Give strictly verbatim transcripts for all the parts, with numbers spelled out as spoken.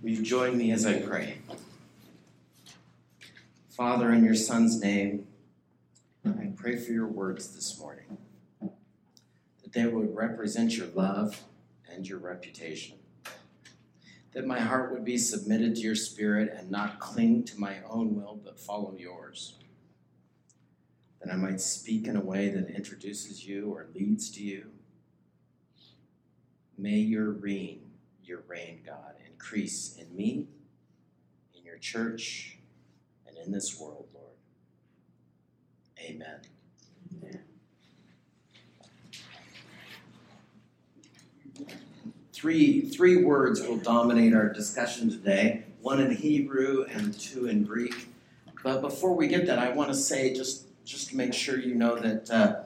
Will you join me as I pray? Father, in your Son's name, I pray for your words this morning, that they would represent your love and your reputation, that my heart would be submitted to your Spirit and not cling to my own will, but follow yours, that I might speak in a way that introduces you or leads to you. May your reign, your reign, God, increase in me, in your church, and in this world, Lord. Amen. Amen. Three, three words will dominate our discussion today, one in Hebrew and two in Greek. But before we get that, I want to say, just, just to make sure you know that uh,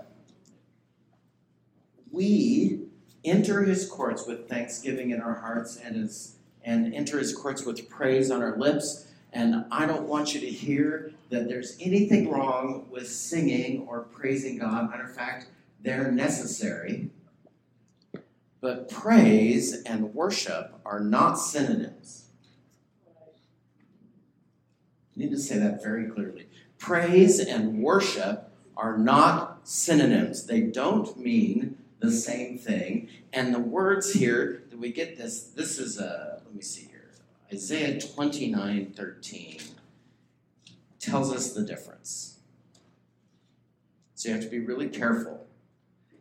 we enter his courts with thanksgiving in our hearts and his, and enter his courts with praise on our lips. And I don't want you to hear that there's anything wrong with singing or praising God. Matter of fact, they're necessary. But praise and worship are not synonyms. I need to say that very clearly. Praise and worship are not synonyms. They don't mean the same thing. And the words here, that we get this, this is a, let me see here. Isaiah twenty-nine thirteen tells us the difference. So you have to be really careful.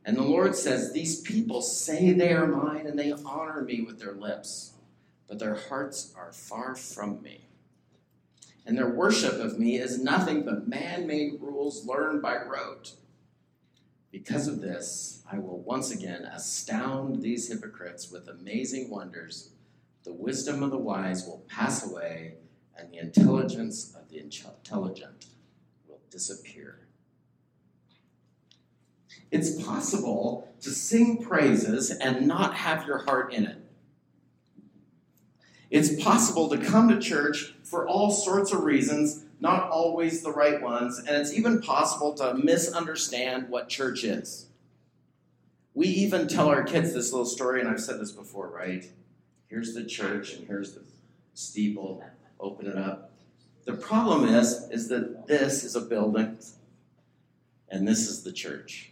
And the Lord says, these people say they are mine and they honor me with their lips, but their hearts are far from me. And their worship of me is nothing but man-made rules learned by rote. Because of this, I will once again astound these hypocrites with amazing wonders. The wisdom of the wise will pass away, and the intelligence of the intelligent will disappear. It's possible to sing praises and not have your heart in it. It's possible to come to church for all sorts of reasons, not always the right ones, and it's even possible to misunderstand what church is. We even tell our kids this little story, and I've said this before, right? Here's the church, and here's the steeple. Open it up. The problem is, is that this is a building, and this is the church.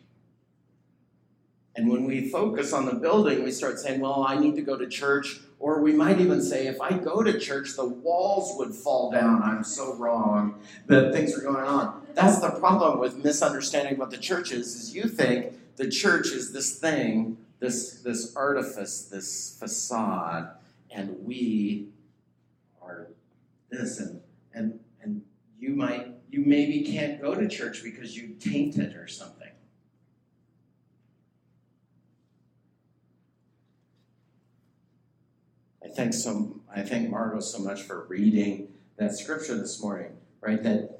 And when we focus on the building, we start saying, well, I need to go to church. Or we might even say, if I go to church, the walls would fall down. I'm so wrong that things are going on. That's the problem with misunderstanding what the church is, is you think the church is this thing, this, this artifice, this facade, and we are this. And, and, and you might, you maybe can't go to church because you taint it or something. I thank so. I thank Margo so much for reading that scripture this morning. Right, that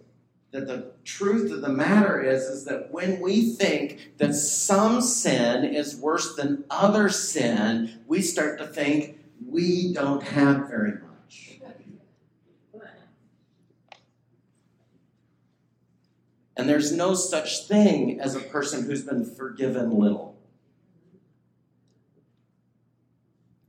that the truth of the matter is, is that when we think that some sin is worse than other sin, we start to think we don't have very much. And there's no such thing as a person who's been forgiven little.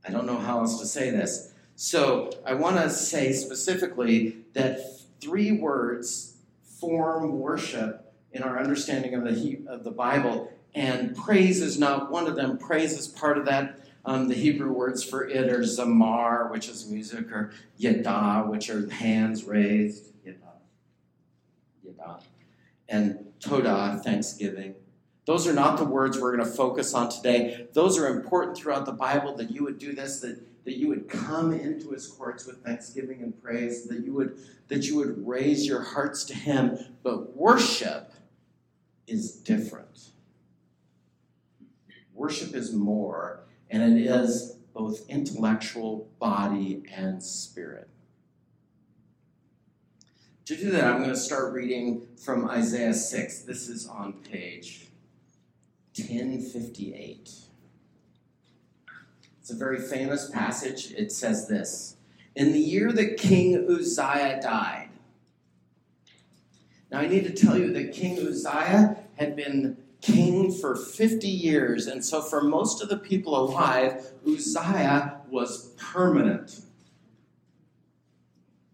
I don't know how else to say this. So I want to say specifically that three words form worship in our understanding of the of the Bible, and praise is not one of them. Praise is part of that. Um, the Hebrew words for it are zamar, which is music, or yadah, which are hands raised, yadah, yadah, and todah, thanksgiving. Those are not the words we're going to focus on today. Those are important throughout the Bible, that you would do this, that, that you would come into his courts with thanksgiving and praise, that you would, that you would raise your hearts to him. But worship is different. Worship is more, and it is both intellectual, body, and spirit. To do that, I'm going to start reading from Isaiah six. This is on page ten fifty-eight. It's a very famous passage. It says this: in the year that King Uzziah died. Now I need to tell you that King Uzziah had been king for fifty years, and so for most of the people alive, Uzziah was permanent.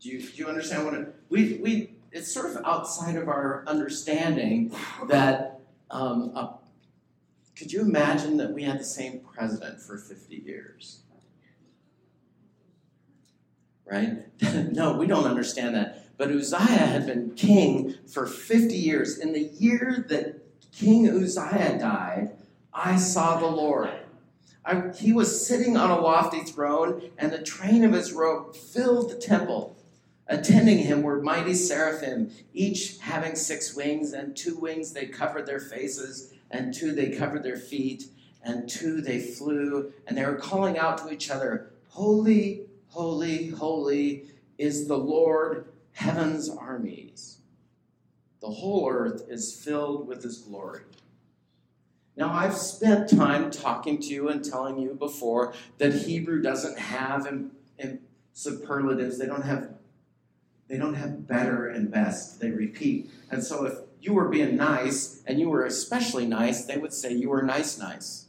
Do you, do you understand what it, we, we, it's sort of outside of our understanding that, um, uh, could you imagine that we had the same president for fifty years? Right? No, we don't understand that. But Uzziah had been king for fifty years. In the year that King Uzziah died, I saw the Lord. I, he was sitting on a lofty throne, and the train of his robe filled the temple. Attending him were mighty seraphim, each having six wings, and two wings they covered their faces, and two they covered their feet, and two they flew, and they were calling out to each other, "Holy, holy, holy is the Lord, heaven's armies. The whole earth is filled with his glory." Now, I've spent time talking to you and telling you before that Hebrew doesn't have in, in superlatives. They don't have, they don't have better and best. They repeat. And so if you were being nice, and you were especially nice, they would say you were nice, nice.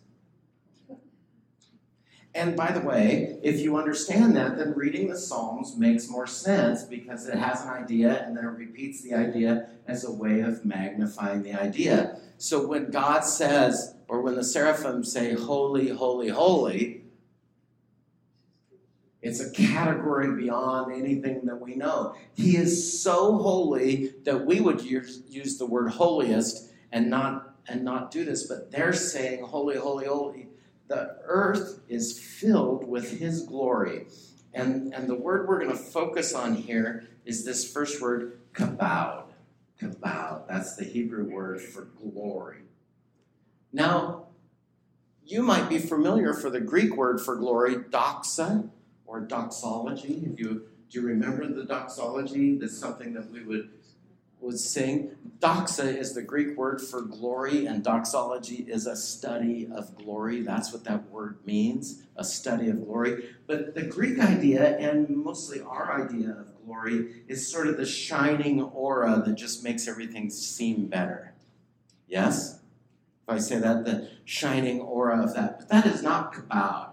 And by the way, if you understand that, then reading the Psalms makes more sense because it has an idea and then it repeats the idea as a way of magnifying the idea. So when God says, or when the seraphim say, "Holy, holy, holy," it's a category beyond anything that we know. He is so holy that we would use the word holiest and not, and not do this. But they're saying, "Holy, holy, holy." The earth is filled with his glory. And, and the word we're going to focus on here is this first word, kabod. Kabod, that's the Hebrew word for glory. Now, you might be familiar for the Greek word for glory, doxa, or doxology. If you, do you remember the doxology? That's something that we would, would sing. Doxa is the Greek word for glory, and doxology is a study of glory. That's what that word means, a study of glory. But the Greek idea, and mostly our idea of glory, is sort of the shining aura that just makes everything seem better. Yes? If I say that, the shining aura of that. But that is not kabod.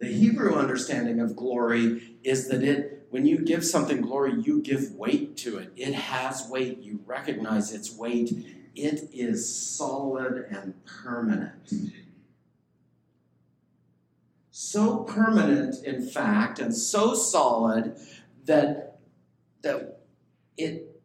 The Hebrew understanding of glory is that it when you give something glory, you give weight to it. It has weight. You recognize its weight. It is solid and permanent. So permanent, in fact, and so solid that, that it,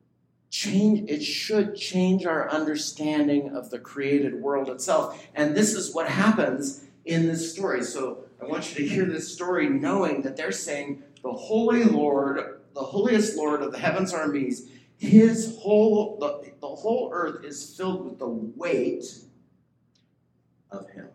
change, it should change our understanding of the created world itself. And this is what happens in this story. So I want you to hear this story knowing that they're saying, "The holy Lord, the holiest Lord of the heavens armies, his whole, the, the whole earth is filled with the weight of him."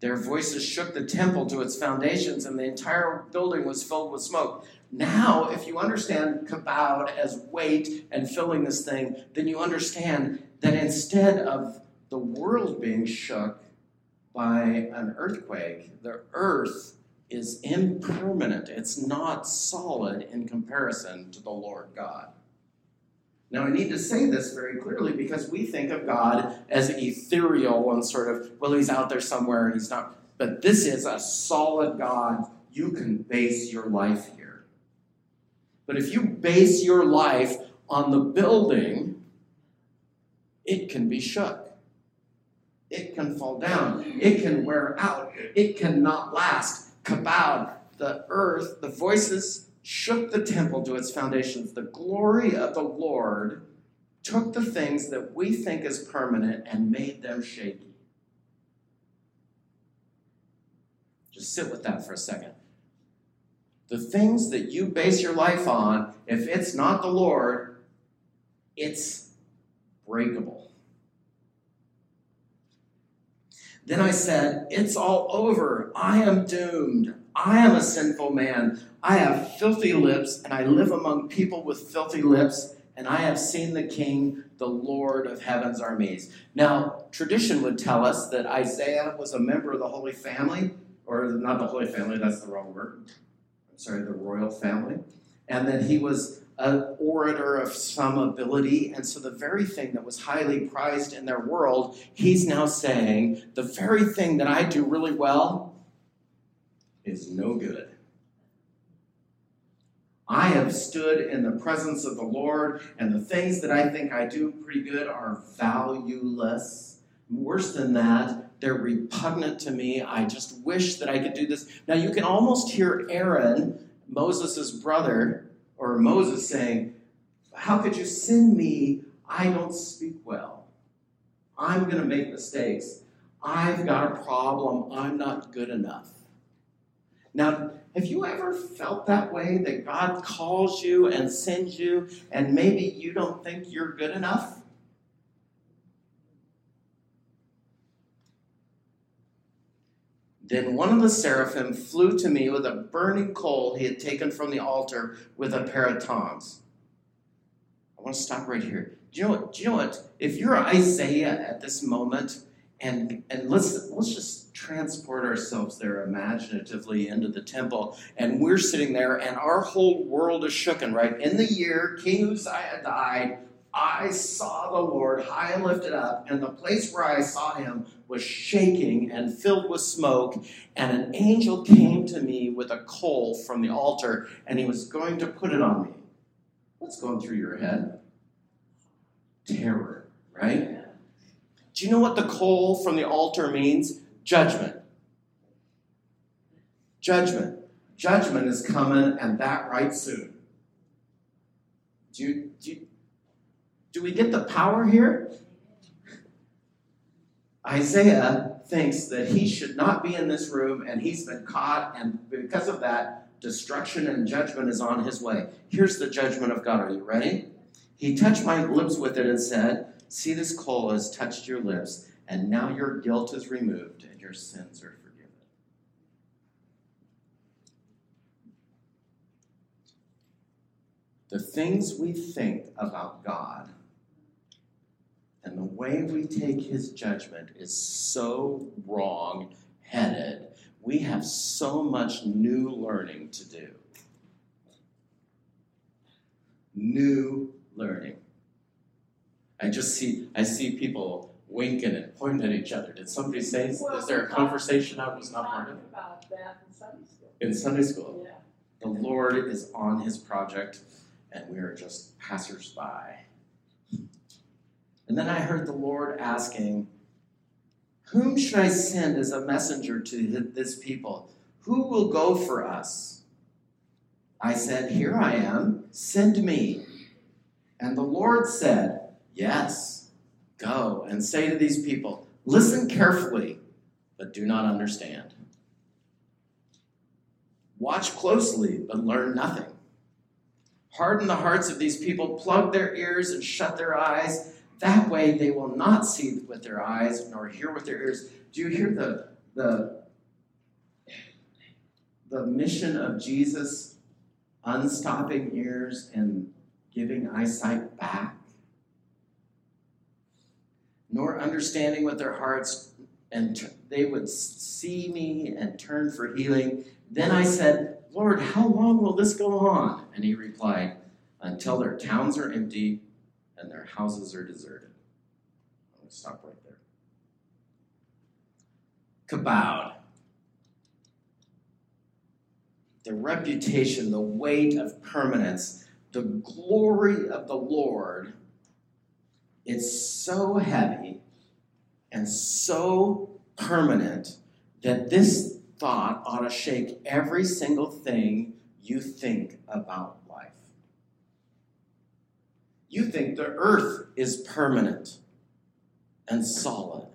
Their voices shook the temple to its foundations, and the entire building was filled with smoke. Now, if you understand kabod as weight and filling this thing, then you understand that instead of the world being shook by an earthquake, the earth is impermanent. It's not solid in comparison to the Lord God. Now, I need to say this very clearly because we think of God as ethereal and sort of, well, he's out there somewhere and he's not. But this is a solid God. You can base your life here. But if you base your life on the building, it can be shook. It can fall down. It can wear out. It cannot last. Kabod, the earth, the voices shook the temple to its foundations. The glory of the Lord took the things that we think is permanent and made them shaky. Just sit with that for a second. The things that you base your life on, if it's not the Lord, it's breakable. Then I said, "It's all over. I am doomed. I am a sinful man. I have filthy lips, and I live among people with filthy lips, and I have seen the King, the Lord of heaven's armies." Now, tradition would tell us that Isaiah was a member of the Holy Family, or not the Holy Family, that's the wrong word. I'm sorry, the royal family. And that he was an orator of some ability, and so the very thing that was highly prized in their world, he's now saying, the very thing that I do really well, is no good. I have stood in the presence of the Lord, and the things that I think I do pretty good are valueless. Worse than that, they're repugnant to me. I just wish that I could do this. Now, you can almost hear Aaron, Moses' brother, or Moses saying, how could you send me? I don't speak well. I'm going to make mistakes. I've got a problem. I'm not good enough. Now, have you ever felt that way, that God calls you and sends you, and maybe you don't think you're good enough? Then one of the seraphim flew to me with a burning coal he had taken from the altar with a pair of tongs. I want to stop right here. Do you know what? Do you know what? If you're Isaiah at this moment, And, and let's, let's just transport ourselves there imaginatively into the temple. And we're sitting there, and our whole world is shooken, right? In the year King Uzziah died, I saw the Lord high and lifted up, and the place where I saw him was shaking and filled with smoke. And an angel came to me with a coal from the altar, and he was going to put it on me. What's going through your head? Terror, right? Do you know what the coal from the altar means? Judgment. Judgment. Judgment is coming, and that right soon. Do, you, do, you, do we get the power here? Isaiah thinks that he should not be in this room, and he's been caught, and because of that, destruction and judgment is on his way. Here's the judgment of God. Are you ready? He touched my lips with it and said, see, this coal has touched your lips, and now your guilt is removed and your sins are forgiven. The things we think about God and the way we take his judgment is so wrong-headed. We have so much new learning to do. New learning. I just see I see people winking and pointing at each other. Did somebody say, is there a conversation I was not part of? About that in Sunday school. In Sunday school. Yeah. The Lord is on his project, and we are just passersby. And then I heard the Lord asking, whom should I send as a messenger to this people? Who will go for us? I said, here I am, send me. And the Lord said, yes, go and say to these people, listen carefully, but do not understand. Watch closely, but learn nothing. Harden the hearts of these people, plug their ears and shut their eyes. That way they will not see with their eyes nor hear with their ears. Do you hear the, the, the mission of Jesus? Unstopping ears and giving eyesight back. Nor understanding with their hearts, and t- they would see me and turn for healing. Then I said, Lord, how long will this go on? And he replied, until their towns are empty and their houses are deserted. I'm going to stop right there. Kabod. The reputation, the weight of permanence, the glory of the Lord. It's so heavy and so permanent that this thought ought to shake every single thing you think about life. You think the earth is permanent and solid,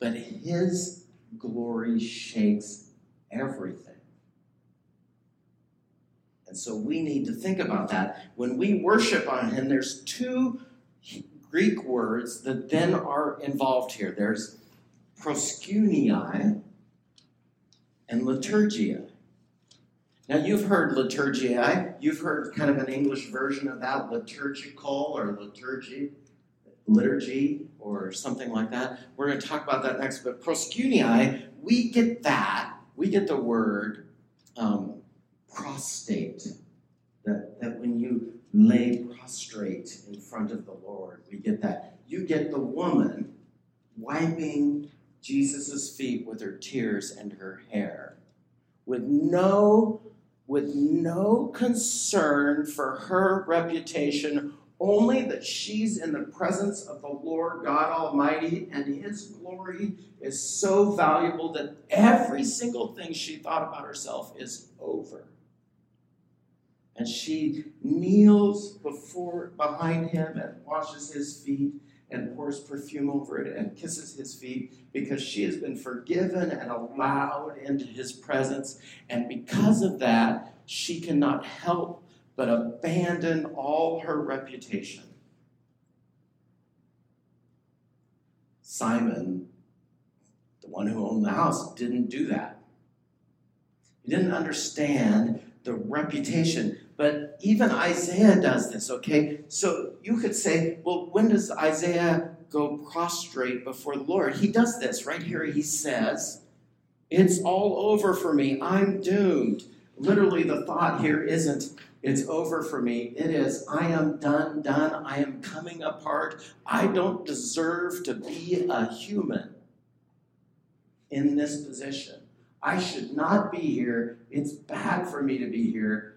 but his glory shakes everything. And so we need to think about that. When we worship on him, there's two Greek words that then are involved here. There's proskunei and liturgia. Now, you've heard liturgia. You've heard kind of an English version of that, liturgical or liturgy, liturgy or something like that. We're going to talk about that next. But proskunei, we get that. We get the word um prostate, that, that when you lay prostrate in front of the Lord, we get that. You get the woman wiping Jesus' feet with her tears and her hair, with no, with no concern for her reputation, only that she's in the presence of the Lord God Almighty, and his glory is so valuable that every single thing she thought about herself is over. And she kneels before, behind him and washes his feet and pours perfume over it and kisses his feet, because she has been forgiven and allowed into his presence. And because of that, she cannot help but abandon all her reputation. Simon, the one who owned the house, didn't do that. He didn't understand the reputation. But even Isaiah does this, okay? So you could say, well, when does Isaiah go prostrate before the Lord? He does this right here. He says, it's all over for me. I'm doomed. Literally, the thought here isn't, it's over for me. It is, I am done, done. I am coming apart. I don't deserve to be a human in this position. I should not be here. It's bad for me to be here.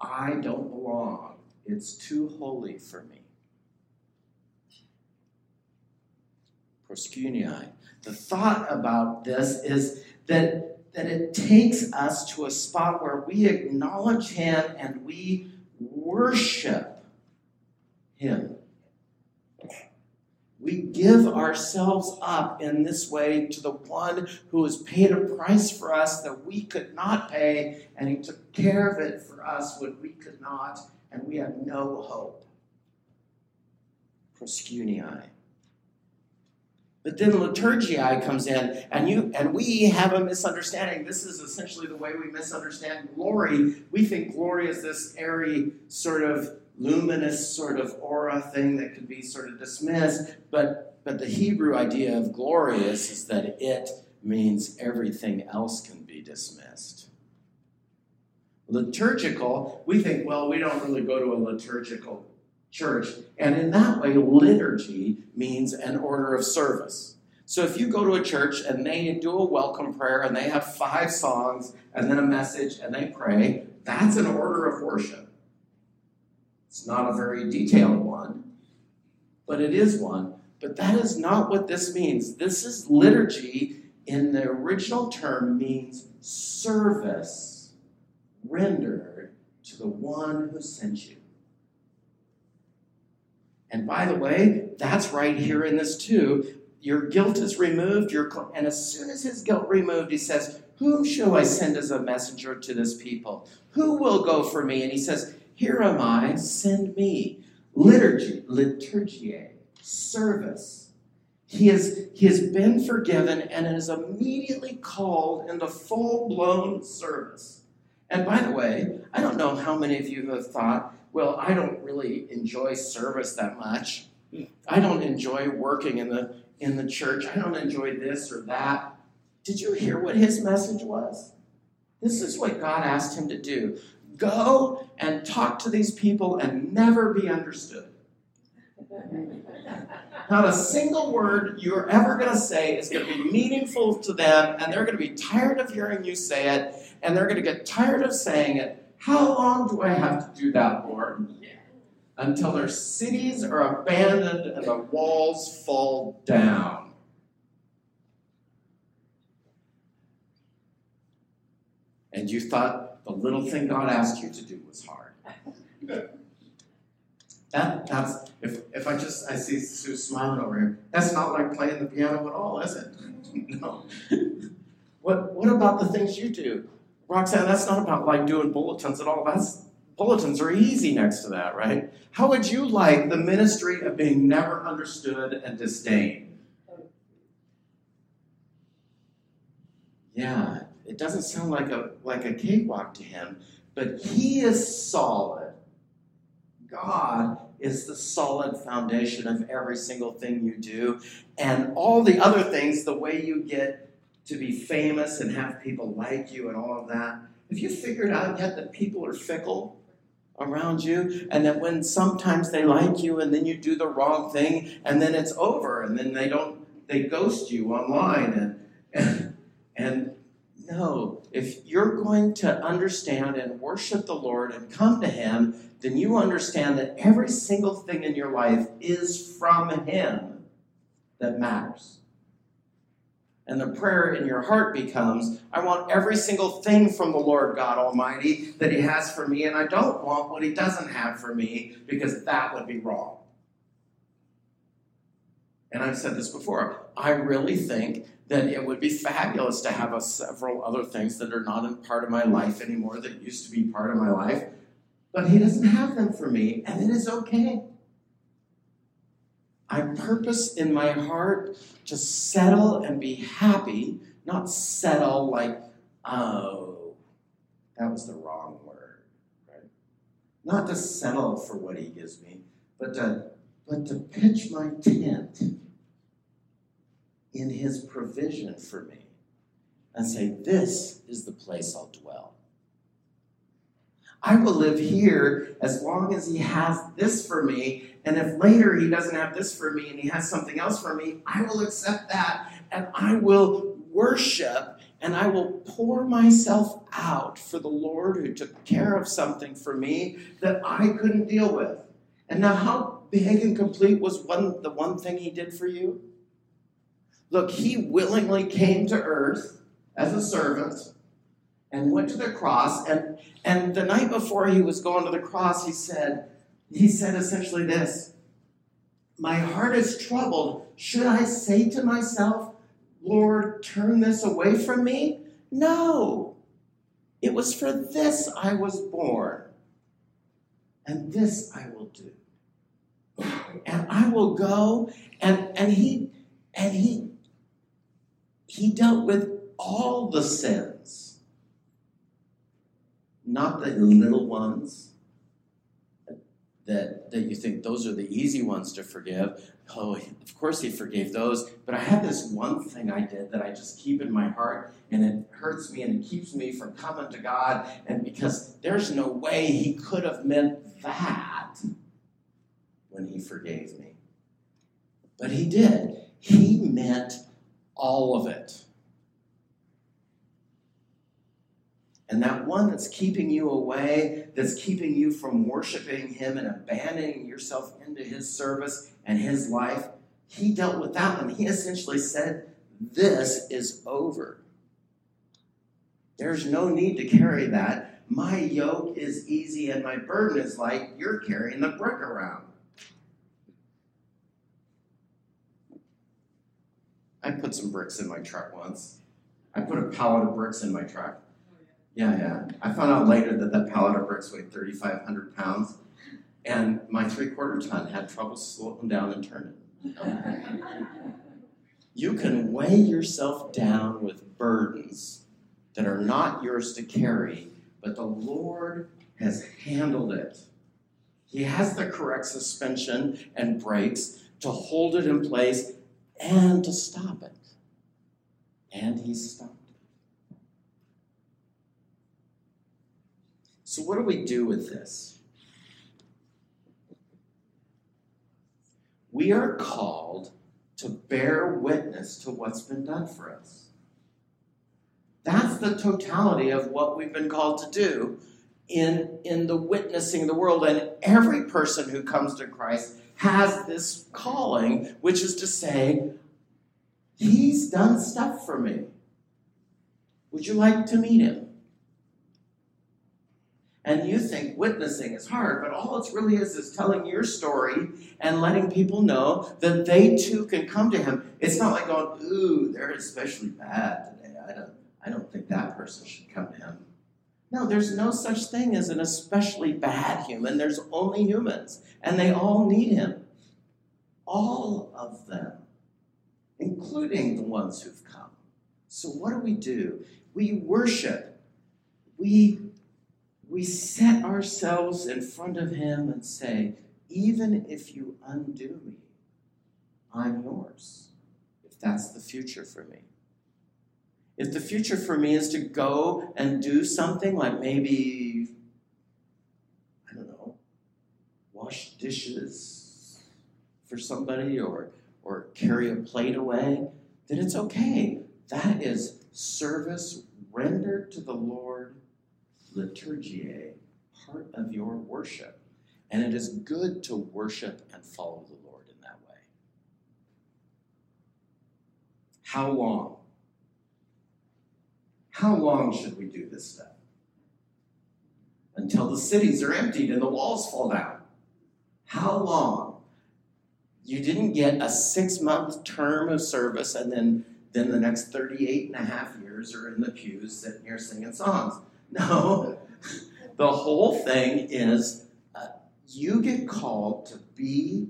I don't belong. It's too holy for me. Proscuniae. The thought about this is that, that it takes us to a spot where we acknowledge him and we worship him. We give ourselves up in this way to the one who has paid a price for us that we could not pay, and he took care of it for us when we could not, and we have no hope. Proscuniae. But then liturgiae comes in, and you and we have a misunderstanding. This is essentially the way we misunderstand glory. We think glory is this airy sort of luminous sort of aura thing that could be sort of dismissed, but but the Hebrew idea of glory is, is that it means everything else can be dismissed. Liturgical, we think, well, we don't really go to a liturgical church, and in that way, liturgy means an order of service. So if you go to a church and they do a welcome prayer and they have five songs and then a message and they pray, that's an order of worship. It's not a very detailed one, but it is one. But that is not what this means. This is liturgy, in the original term, means service rendered to the one who sent you. And by the way, that's right here in this too. Your guilt is removed. Your cl- and as soon as his guilt removed, he says, whom shall I send as a messenger to this people? Who will go for me? And he says, here am I, send me. Liturgy, liturgiae, service. He has, he has been forgiven and is immediately called into full-blown service. And by the way, I don't know how many of you have thought, well, I don't really enjoy service that much. I don't enjoy working in the, in the church. I don't enjoy this or that. Did you hear what his message was? This is what God asked him to do. Go and talk to these people and never be understood. Not a single word you're ever going to say is going to be meaningful to them, and they're going to be tired of hearing you say it, and they're going to get tired of saying it. How long do I have to do that, Lord? Until their cities are abandoned and the walls fall down. And you thought the little thing God asked you to do was hard. That, that's, if, if I just, I see Sue smiling over here, that's not like playing the piano at all, is it? No. What, what about the things you do? Roxanne, that's not about like doing bulletins at all. That's, bulletins are easy next to that, right? How would you like the ministry of being never understood and disdained? Yeah. It doesn't sound like a like a cakewalk to him, but he is solid. God is the solid foundation of every single thing you do. And all the other things, the way you get to be famous and have people like you and all of that, have you figured out yet that people are fickle around you? And that when sometimes they like you and then you do the wrong thing and then it's over and then they don't they ghost you online. And, and, and no, if you're going to understand and worship the Lord and come to him, then you understand that every single thing in your life is from him that matters. And the prayer in your heart becomes, I want every single thing from the Lord God Almighty that he has for me, and I don't want what he doesn't have for me, because that would be wrong. And I've said this before, I really think that it would be fabulous to have a several other things that are not a part of my life anymore that used to be part of my life, but he doesn't have them for me, and it is okay. I purpose in my heart to settle and be happy, not settle like, oh, that was the wrong word, right? Not to settle for what he gives me, but to, but to pitch my tent in his provision for me and say, this is the place I'll dwell. I will live here as long as he has this for me. And if later he doesn't have this for me and he has something else for me, I will accept that, and I will worship, and I will pour myself out for the Lord who took care of something for me that I couldn't deal with. And now how big and complete was one, the one thing he did for you? Look, he willingly came to earth as a servant and went to the cross. And, and the night before he was going to the cross, he said, He said essentially this, my heart is troubled. Should I say to myself, Lord, turn this away from me? No, it was for this I was born, and this I will do. And I will go, and, and he and he he dealt with all the sins, not the little ones. That, that you think those are the easy ones to forgive. Oh, of course he forgave those. But I have this one thing I did that I just keep in my heart, and it hurts me and it keeps me from coming to God. And because there's no way he could have meant that when he forgave me. But he did. He meant all of it. And that one that's keeping you away, that's keeping you from worshiping him and abandoning yourself into his service and his life, he dealt with that one. He essentially said, this is over. There's no need to carry that. My yoke is easy and my burden is light. You're carrying the brick around. I put some bricks in my truck once. I put a pallet of bricks in my truck. Yeah, yeah. I found out later that that pallet of bricks weighed three thousand five hundred pounds, and my three-quarter ton had trouble slowing down and turning. You can weigh yourself down with burdens that are not yours to carry, but the Lord has handled it. He has the correct suspension and brakes to hold it in place and to stop it. And he stopped. So what do we do with this? We are called to bear witness to what's been done for us. That's the totality of what we've been called to do in, in the witnessing of the world. And every person who comes to Christ has this calling, which is to say, he's done stuff for me. Would you like to meet him? And you think witnessing is hard, but all it really is is telling your story and letting people know that they too can come to him. It's not like going, ooh, they're especially bad today. I don't, I don't think that person should come to him. No, there's no such thing as an especially bad human. There's only humans, and they all need him. All of them, including the ones who've come. So what do we do? We worship. We We set ourselves in front of him and say, even if you undo me, I'm yours, if that's the future for me. If the future for me is to go and do something like maybe, I don't know, wash dishes for somebody or or carry a plate away, then it's okay. That is service rendered to the Lord, liturgiae, part of your worship. And it is good to worship and follow the Lord in that way. How long? How long should we do this stuff? Until the cities are emptied and the walls fall down. How long? You didn't get a six-month term of service and then, then the next thirty-eight and a half years are in the pews sitting here singing songs. No, the whole thing is uh, you get called to be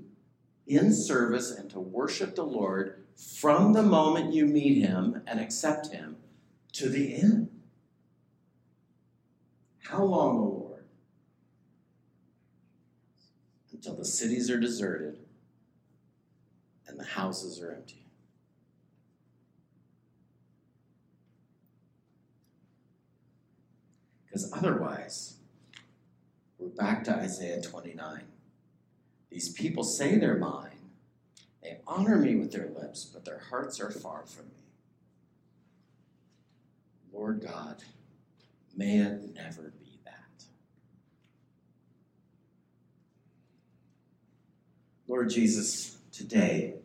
in service and to worship the Lord from the moment you meet him and accept him to the end. How long, O Lord? Until the cities are deserted and the houses are empty. Because otherwise, we're back to Isaiah twenty-nine. These people say they're mine. They honor me with their lips, but their hearts are far from me. Lord God, may it never be that. Lord Jesus, today,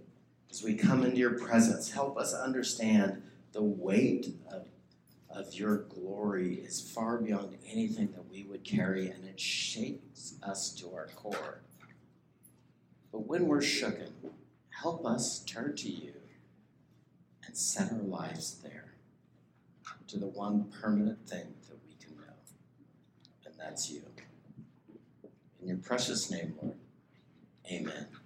as we come into your presence, help us understand the weight of, of your glory is far beyond anything that we would carry, and it shakes us to our core. But when we're shooken, help us turn to you and set our lives there, to the one permanent thing that we can know, and that's you. In your precious name, Lord, amen.